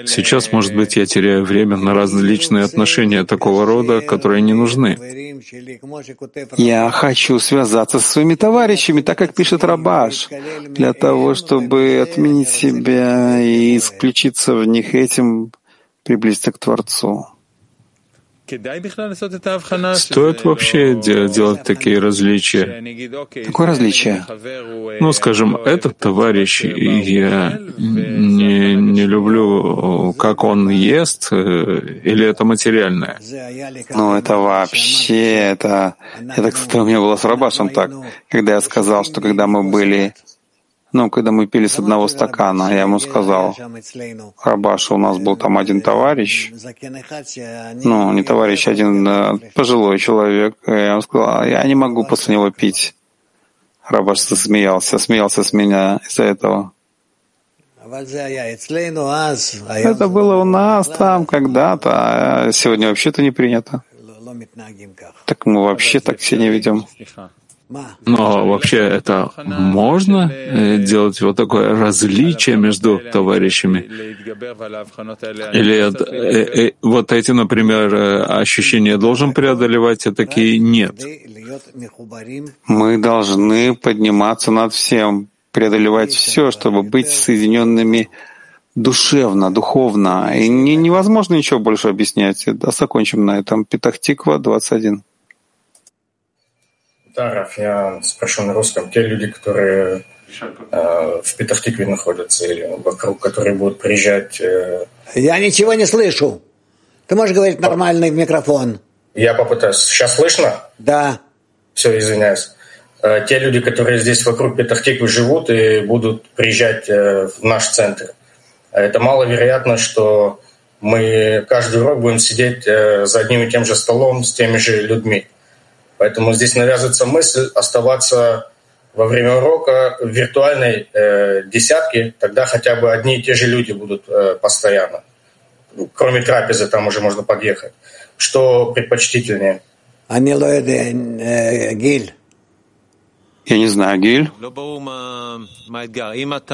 Сейчас, может быть, я теряю время на различные отношения такого рода, которые не нужны. Я хочу связаться со своими товарищами, так как пишет Рабаш, для того, чтобы отменить себя и исключиться в них, этим приблизиться к Творцу. Стоит вообще делать такие различия? Какое различие? Ну, скажем, этот товарищ, я не, не люблю, как он ест, или это материальное? Ну, это вообще, это... Это, кстати, у меня было с Рабашем так, когда я сказал, что когда мы были... Ну, когда мы пили с одного стакана, я ему сказал, Рабаш, у нас был там один товарищ, ну, не товарищ, один а пожилой человек, я ему сказал, я не могу после него пить. Рабаш засмеялся, смеялся с меня из-за этого. Это было у нас там когда-то, а сегодня вообще-то не принято. Так мы вообще так все не ведем. Но вообще это можно делать вот такое различие между товарищами? Или э, э, вот эти, например, ощущения должен преодолевать, а такие нет? Мы должны подниматься над всем, преодолевать все, чтобы быть соединенными душевно, духовно. И не, невозможно ничего больше объяснять. Да, закончим на этом. Петах-Тиква, двадцать один. Да, Рав, я спрошу на русском. Те люди, которые э, в Петах-Тикве находятся или вокруг, которые будут приезжать... Э... Я ничего не слышу. Ты можешь говорить нормальный в микрофон? Я попытаюсь. Сейчас слышно? Да. Все, извиняюсь. Э, те люди, которые здесь вокруг Петах-Тиквы живут и будут приезжать э, в наш центр, это маловероятно, что мы каждый урок будем сидеть за одним и тем же столом с теми же людьми. Поэтому здесь навязывается мысль оставаться во время урока в виртуальной десятке, тогда хотя бы одни и те же люди будут постоянно. Кроме трапезы, там уже можно подъехать. Что предпочтительнее? Я не знаю, Гиль.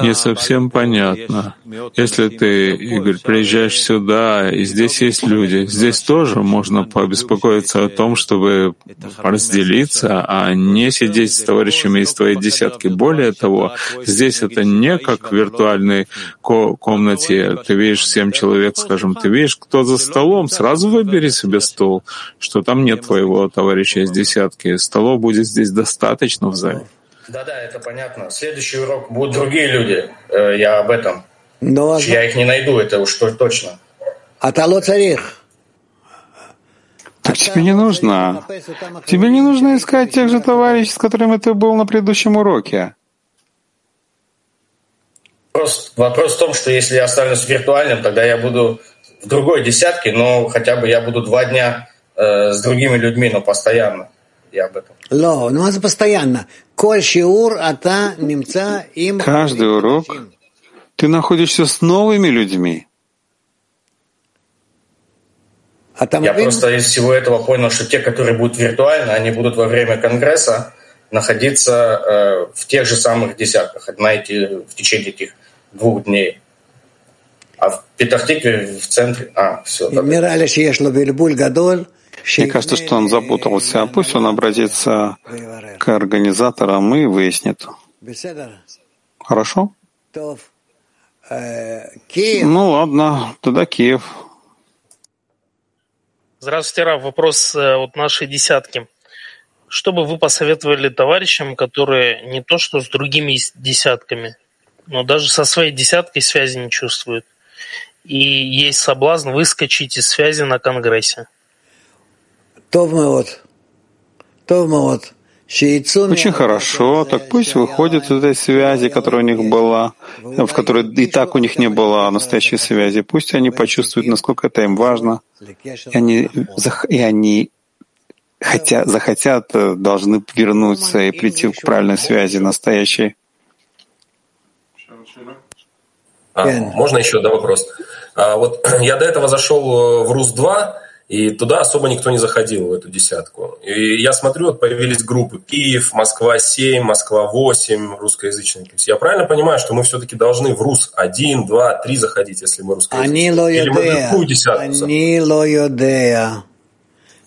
Не совсем понятно. Если ты, Игорь, приезжаешь сюда, и здесь есть люди, здесь тоже можно побеспокоиться о том, чтобы разделиться, а не сидеть с товарищами из твоей десятки. Более того, здесь это не как в виртуальной ко- комнате. Ты видишь семь человек, скажем, ты видишь, кто за столом, сразу выбери себе стол, что там нет твоего товарища из десятки. Столов будет здесь достаточно в зале. Да-да, это понятно. Следующий урок будут другие люди. Я об этом. Но... Я их не найду, это уж точно. Атало царих. Так тебе не нужно. Тебе не нужно искать тех же товарищей, с которыми ты был на предыдущем уроке. Вопрос, вопрос в том, что если я останусь виртуальным, тогда я буду в другой десятке, но хотя бы я буду два дня э, с другими людьми, но постоянно. Я об этом. Ло, ну это постоянно. Каждый урок ты находишься с новыми людьми. Я просто из всего этого понял, что те, которые будут виртуально, они будут во время конгресса находиться в тех же самых десятках, знаете, в течение этих двух дней. А в Петахтикве, в центре... А, все. Мне кажется, что он запутался. Пусть он обратится к организаторам и выяснит. Хорошо? Ну ладно, тогда Киев. Здравствуйте, Рав. Вопрос от нашей десятки. Что бы вы посоветовали товарищам, которые не то что с другими десятками, но даже со своей десяткой связи не чувствуют? И есть соблазн выскочить из связи на конгрессе. Очень хорошо, так пусть выходят из этой связи, которая у них была, в которой и так у них не было настоящей связи. Пусть они почувствуют, насколько это им важно, и они, и они хотя, захотят, должны вернуться и прийти к правильной связи, настоящей. А, можно еще, да, вопрос? А, вот я до этого зашел в Рус-два, и туда особо никто не заходил, в эту десятку. И я смотрю, вот появились группы Киев, Москва-семь, Москва-восемь, русскоязычные. То есть я правильно понимаю, что мы все-таки должны в Рус-один, два, три заходить, если мы русскоязычные? Или мы в какую десятку заходим?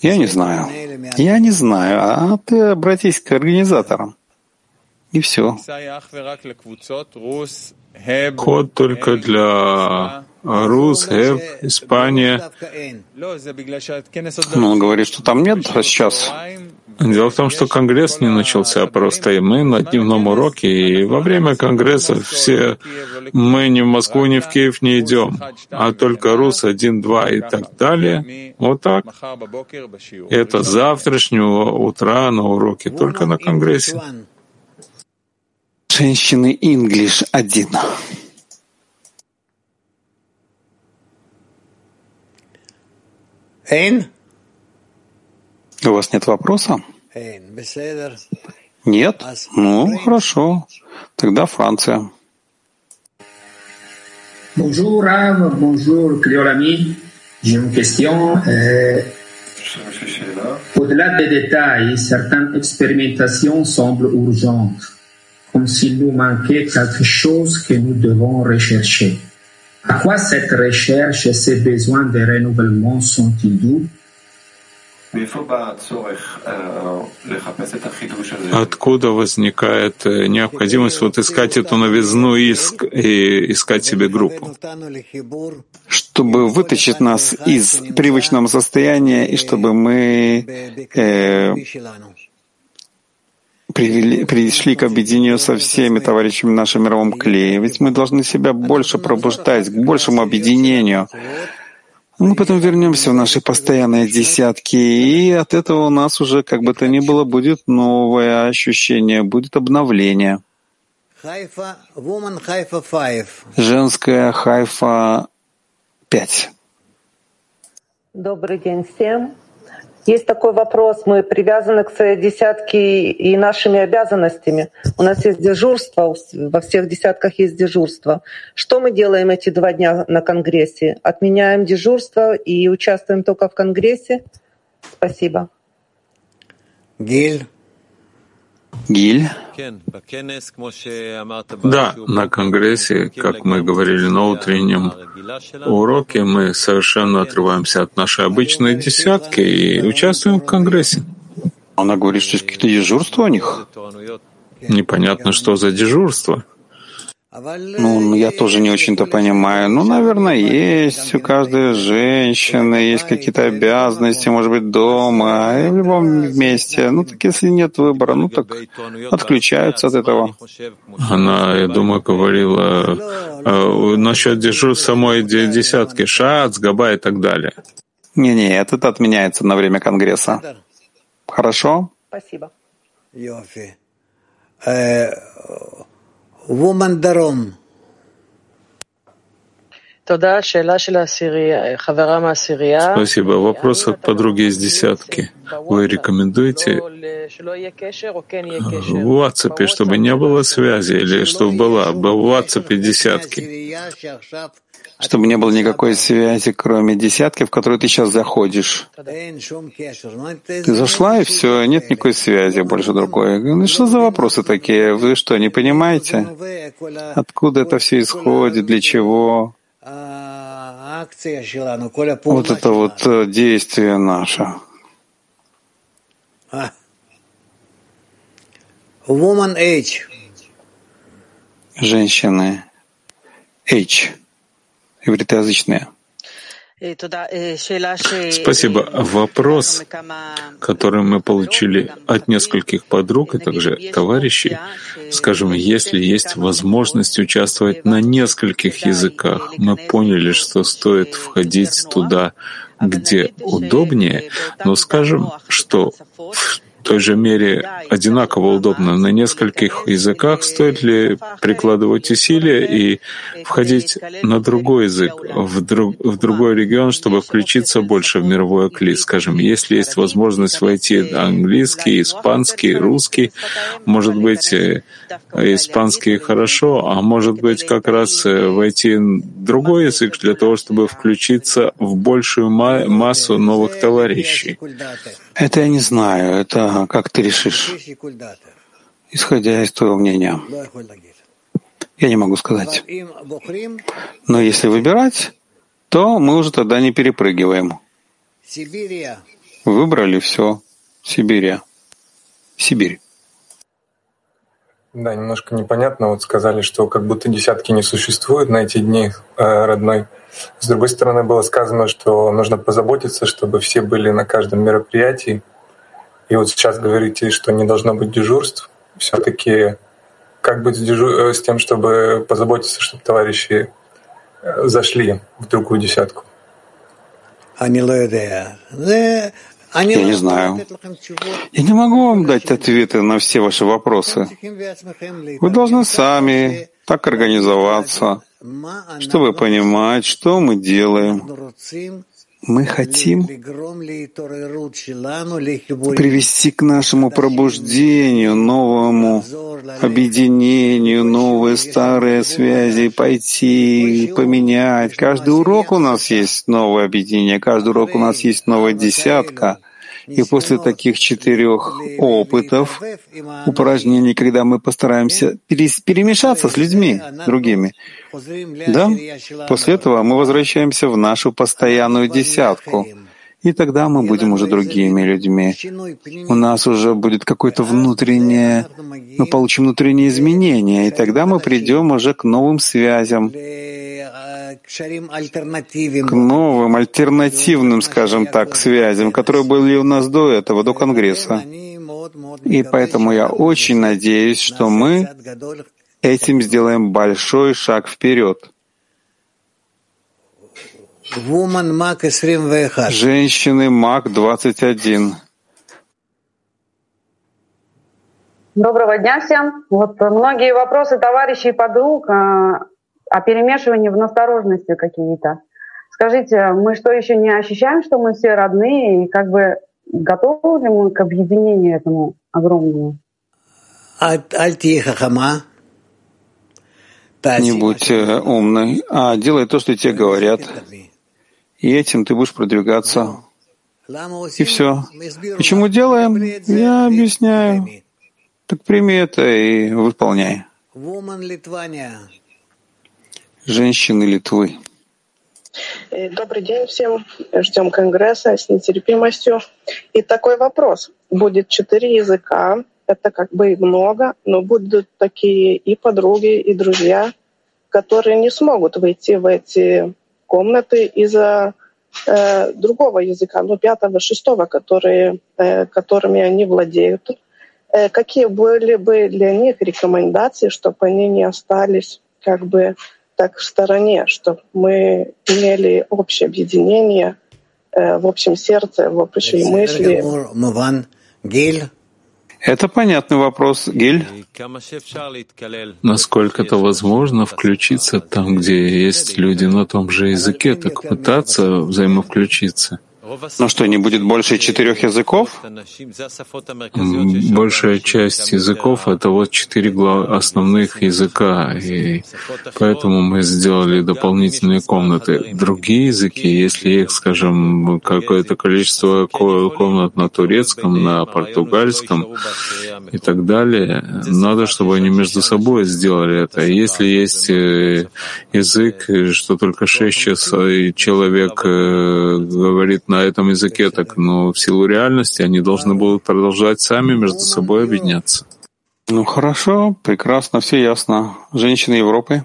Я не знаю. Я не знаю. А ты обратись к организаторам. И все. Код только для Рус, Эв, Испания. Но он говорит, что там нет сейчас. Дело в том, что конгресс не начался просто, и мы на дневном уроке, и во время конгресса все мы ни в Москву, ни в Киев не идем, а только Рус один, два и так далее. Вот так. Это завтрашнего утра на уроке, только на конгрессе. Женщины English один. Эйн? У вас нет вопроса? Эйн, беседер. Нет? Ну, хорошо. Тогда Франция. Bonjour, Рав. Bonjour, Клео Лами. J'ai une question. Au-delà des détails, certaines expérimentations semblent urgentes. Comme s'il nous manquait quelque chose que nous devons rechercher. À quoi cette recherche et ces besoins de renouvellement sont-ils dus? Откуда возникает необходимость вот искать эту новизну и искать себе группу? Чтобы вытащить нас из привычного состояния и чтобы мы... Э, Привели, пришли к объединению со всеми товарищами в нашем мировом клее. Ведь мы должны себя больше пробуждать, к большему объединению. Мы потом вернемся в наши постоянные десятки, и от этого у нас уже, как бы то ни было, будет новое ощущение, будет обновление. Женская Хайфа пять. Добрый день всем. Есть такой вопрос. Мы привязаны к своей десятке и нашими обязанностями. У нас есть дежурство, во всех десятках есть дежурство. Что мы делаем эти два дня на Конгрессе? Отменяем дежурство и участвуем только в Конгрессе? Спасибо. Гиль. Гиль. Да, на Конгрессе, как мы говорили на утреннем уроке, мы совершенно отрываемся от нашей обычной десятки и участвуем в Конгрессе. Она говорит, что есть какие-то дежурства у них? Непонятно, что за дежурство. Ну, я тоже не очень-то понимаю. Ну, наверное, есть. У каждой женщины есть какие-то обязанности, может быть, дома, или в любом месте. Ну, так если нет выбора, ну, так отключаются от этого. Она, я думаю, говорила э, насчет дежурств самой десятки, шац, габа и так далее. Не-не, это отменяется на время Конгресса. Хорошо? Спасибо. Вумандаром. Спасибо. Вопрос от подруги из десятки. Вы рекомендуете в WhatsApp, чтобы не было связи, или чтобы была в WhatsApp десятки? Чтобы не было никакой связи, кроме десятки, в которую ты сейчас заходишь. Ты зашла, и все, нет никакой связи больше другой. Ну что за вопросы такие? Вы что, не понимаете? Откуда это все исходит, для чего? Вот это вот действие наше. Woman H. Женщины. H. Евритоязычные. Спасибо. Вопрос, который мы получили от нескольких подруг и также товарищей, скажем, если есть возможность участвовать на нескольких языках, мы поняли, что стоит входить туда, где удобнее, но скажем, что в той же мере одинаково удобно на нескольких языках, стоит ли прикладывать усилия и входить на другой язык, в, друг, в другой регион, чтобы включиться больше в мировой акли. Скажем, если есть возможность войти в английский, испанский, русский, может быть, испанский хорошо, а может быть, как раз войти в другой язык для того, чтобы включиться в большую ма- массу новых товарищей. Это я не знаю, это как ты решишь, исходя из твоего мнения. Я не могу сказать. Но если выбирать, то мы уже тогда не перепрыгиваем. Выбрали все. Сибирь. Сибирь. Да, немножко непонятно. Вот сказали, что как будто десятки не существует на эти дни э, родной. С другой стороны, было сказано, что нужно позаботиться, чтобы все были на каждом мероприятии. И вот сейчас говорите, что не должно быть дежурств. Все-таки как быть с, дежур... с тем, чтобы позаботиться, чтобы товарищи зашли в другую десятку? Я не знаю. Я не могу вам дать ответы на все ваши вопросы. Вы должны сами так организоваться, чтобы понимать, что мы делаем. Мы хотим привести к нашему пробуждению, новому объединению, новые старые связи, пойти, поменять. Каждый урок у нас есть новое объединение, каждый урок у нас есть новая десятка. И после таких четырех опытов, упражнений, когда мы постараемся перемешаться с людьми другими, да, после этого мы возвращаемся в нашу постоянную десятку. И тогда мы будем уже другими людьми. У нас уже будет какое-то внутреннее, мы получим внутренние изменения, и тогда мы придем уже к новым связям, к новым, альтернативным, скажем так, связям, которые были у нас до этого, до Конгресса. И поэтому я очень надеюсь, что мы этим сделаем большой шаг вперед. Женщины Мак двадцать один. Доброго дня всем. Вот многие вопросы товарищей и подруг о, о перемешивании в настороженности какие-то. Скажите, мы что, еще не ощущаем, что мы все родные, и как бы готовы ли мы к объединению этому огромному? Не будь умной, а делай то, что тебе говорят. И этим ты будешь продвигаться. И все. Почему делаем? Я объясняю. Так прими это и выполняй. Женщины Литвы. Добрый день всем. Ждем конгресса с нетерпимостью. И такой вопрос. Будет четыре языка. Это как бы и много, но будут такие и подруги, и друзья, которые не смогут войти в эти комнаты из-за э, другого языка, ну, пятого, шестого, которые, э, которыми они владеют. Э, какие были бы для них рекомендации, чтобы они не остались как бы так в стороне, чтобы мы имели общее объединение э, в общем сердце, в общей мысли? Это понятный вопрос, Гиль. Насколько это возможно включиться там, где есть люди на том же языке, так пытаться взаимовключиться? Ну что, не будет больше четырех языков? Большая часть языков — это вот четыре глав... основных языка, и поэтому мы сделали дополнительные комнаты. Другие языки, если их, скажем, какое-то количество комнат на турецком, на португальском и так далее, надо, чтобы они между собой сделали это. Если есть язык, что только шесть человек говорит на на этом языке, так, но в силу реальности они должны будут продолжать сами между собой объединяться. Ну хорошо, прекрасно, все ясно. Женщины Европы.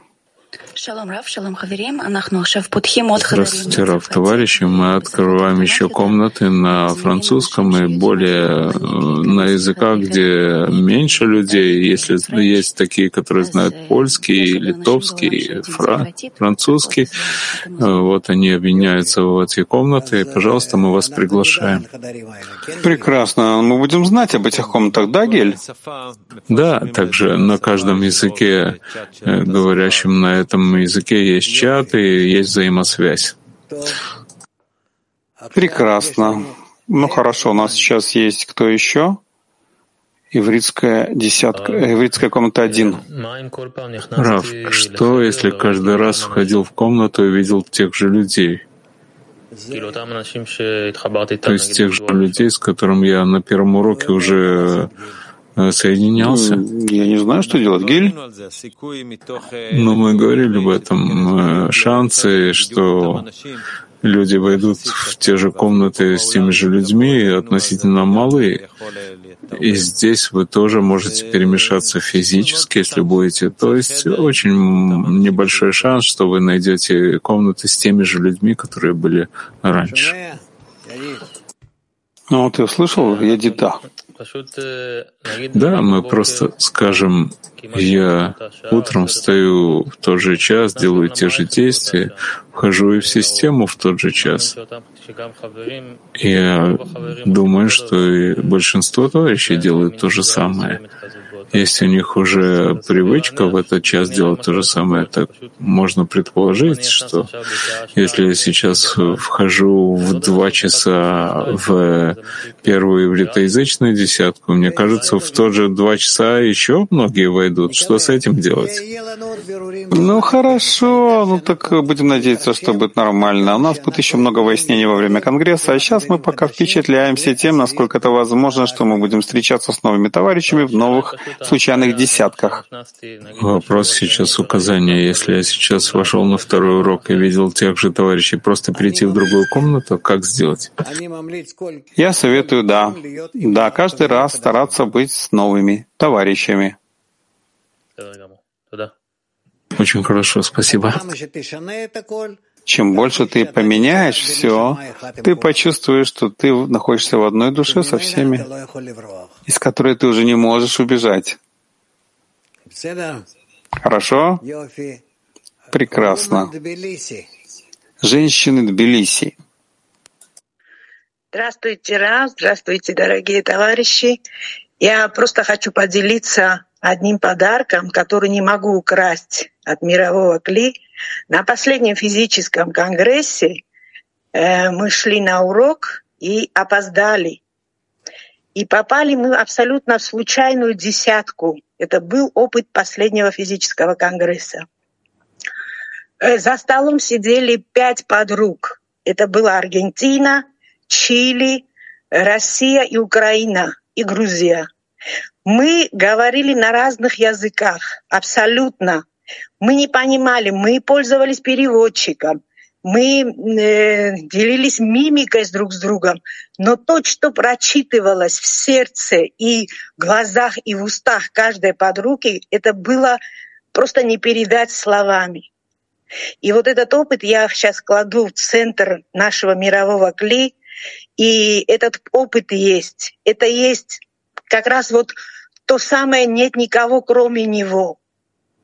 Здравствуйте, Рав, товарищи. Мы открываем еще комнаты на французском и более на языках, где меньше людей. Если есть такие, которые знают польский, литовский, фра- французский, вот они объединяются в эти комнаты. И, пожалуйста, мы вас приглашаем. Прекрасно. Мы будем знать об этих комнатах, да, Гель? Да, также на каждом языке, говорящем на этом языке, есть чат и есть взаимосвязь. Прекрасно. Ну хорошо, у нас сейчас есть кто еще? Ивритская десятка, ивритская комната один. Рав, что если каждый раз входил в комнату и видел тех же людей? То есть тех же людей, с которыми я на первом уроке уже соединялся. Я не знаю, что делать, Гиль. Но мы говорили об этом. Шансы, что люди войдут в те же комнаты с теми же людьми, относительно малы. И здесь вы тоже можете перемешаться физически, если будете. То есть очень небольшой шанс, что вы найдете комнаты с теми же людьми, которые были раньше. Ну, ты услышал, я дита. Да, мы просто скажем, я утром встаю в тот же час, делаю те же действия, вхожу и в систему в тот же час. Я думаю, что и большинство товарищей делают то же самое. Если у них уже привычка в этот час делать то же самое, так можно предположить, что если я сейчас вхожу в два часа в первую евритоязычную десятку, мне кажется, в тот же два часа еще многие войдут. Что с этим делать? Ну хорошо, ну так будем надеяться, что будет нормально. У нас будет еще много выяснений во время конгресса, а сейчас мы пока впечатляемся тем, насколько это возможно, что мы будем встречаться с новыми товарищами в новых случайных десятках. Вопрос сейчас указания. Если я сейчас вошел на второй урок и видел тех же товарищей, просто перейти в другую комнату, как сделать? Я советую, да. Да, каждый раз стараться быть с новыми товарищами. Очень хорошо, спасибо. Чем больше ты поменяешь все, ты почувствуешь, что ты находишься в одной душе со всеми, из которой ты уже не можешь убежать. Хорошо? Прекрасно. Женщины Тбилиси. Здравствуйте, Рав. Здравствуйте, дорогие товарищи. Я просто хочу поделиться одним подарком, который не могу украсть от мирового Гли. На последнем физическом конгрессе э, мы шли на урок и опоздали. И попали мы абсолютно в случайную десятку. Это был опыт последнего физического конгресса. Э, за столом сидели пять подруг. Это была Аргентина, Чили, Россия и Украина, и Грузия. Мы говорили на разных языках, абсолютно. Мы не понимали, мы пользовались переводчиком, мы э, делились мимикой друг с другом, но то, что прочитывалось в сердце и глазах, и в устах каждой подруги, это было просто не передать словами. И вот этот опыт я сейчас кладу в центр нашего мирового Гиль, и этот опыт есть. Это есть как раз вот то самое «нет никого, кроме него».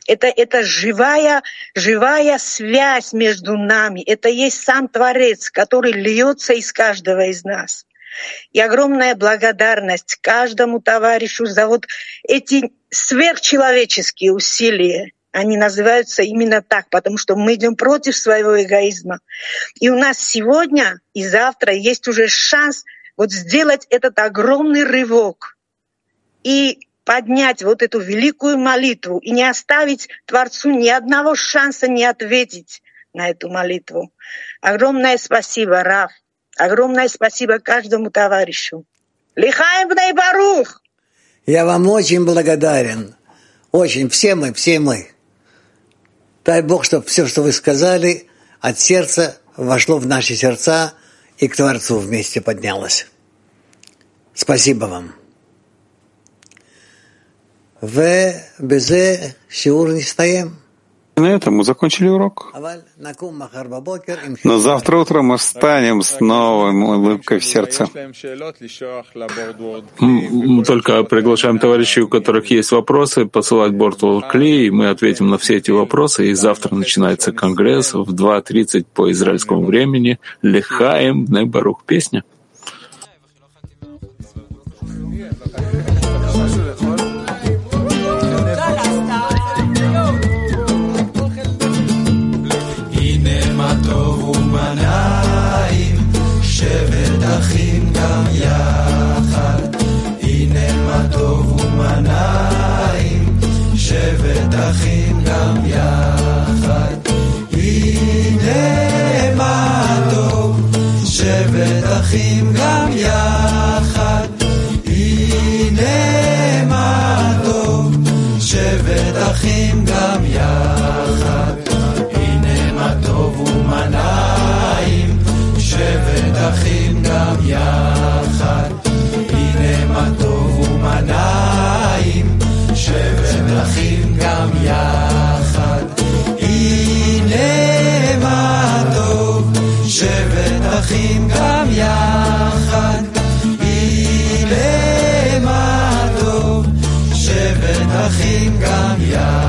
Это, это живая, живая связь между нами. Это есть сам Творец, который льется из каждого из нас. И огромная благодарность каждому товарищу за вот эти сверхчеловеческие усилия. Они называются именно так, потому что мы идем против своего эгоизма. И у нас сегодня и завтра есть уже шанс вот сделать этот огромный рывок и поднять вот эту великую молитву и не оставить Творцу ни одного шанса не ответить на эту молитву. Огромное спасибо, Рав. Огромное спасибо каждому товарищу. Лихаем бней барух! Я вам очень благодарен. Очень. Все мы, все мы. Дай Бог, чтобы все, что вы сказали, от сердца вошло в наши сердца и к Творцу вместе поднялось. Спасибо вам. На этом мы закончили урок. Но завтра утром мы встанем с новой улыбкой в сердце. Мы только приглашаем товарищей, у которых есть вопросы, посылать Бортвуд Кли, и мы ответим на все эти вопросы. И завтра начинается конгресс в два тридцать по израильскому времени. Лехаем Небарух. Песня. Achim gam yachad, ine ma tov. Shevet achim gam yachad, ine ma tov u'manayim. Shevet achim gam yachad, ine ma tov u'manayim. Shevet achim gam yachad, ine ma tov. Shevet achim gam. Achim gam ya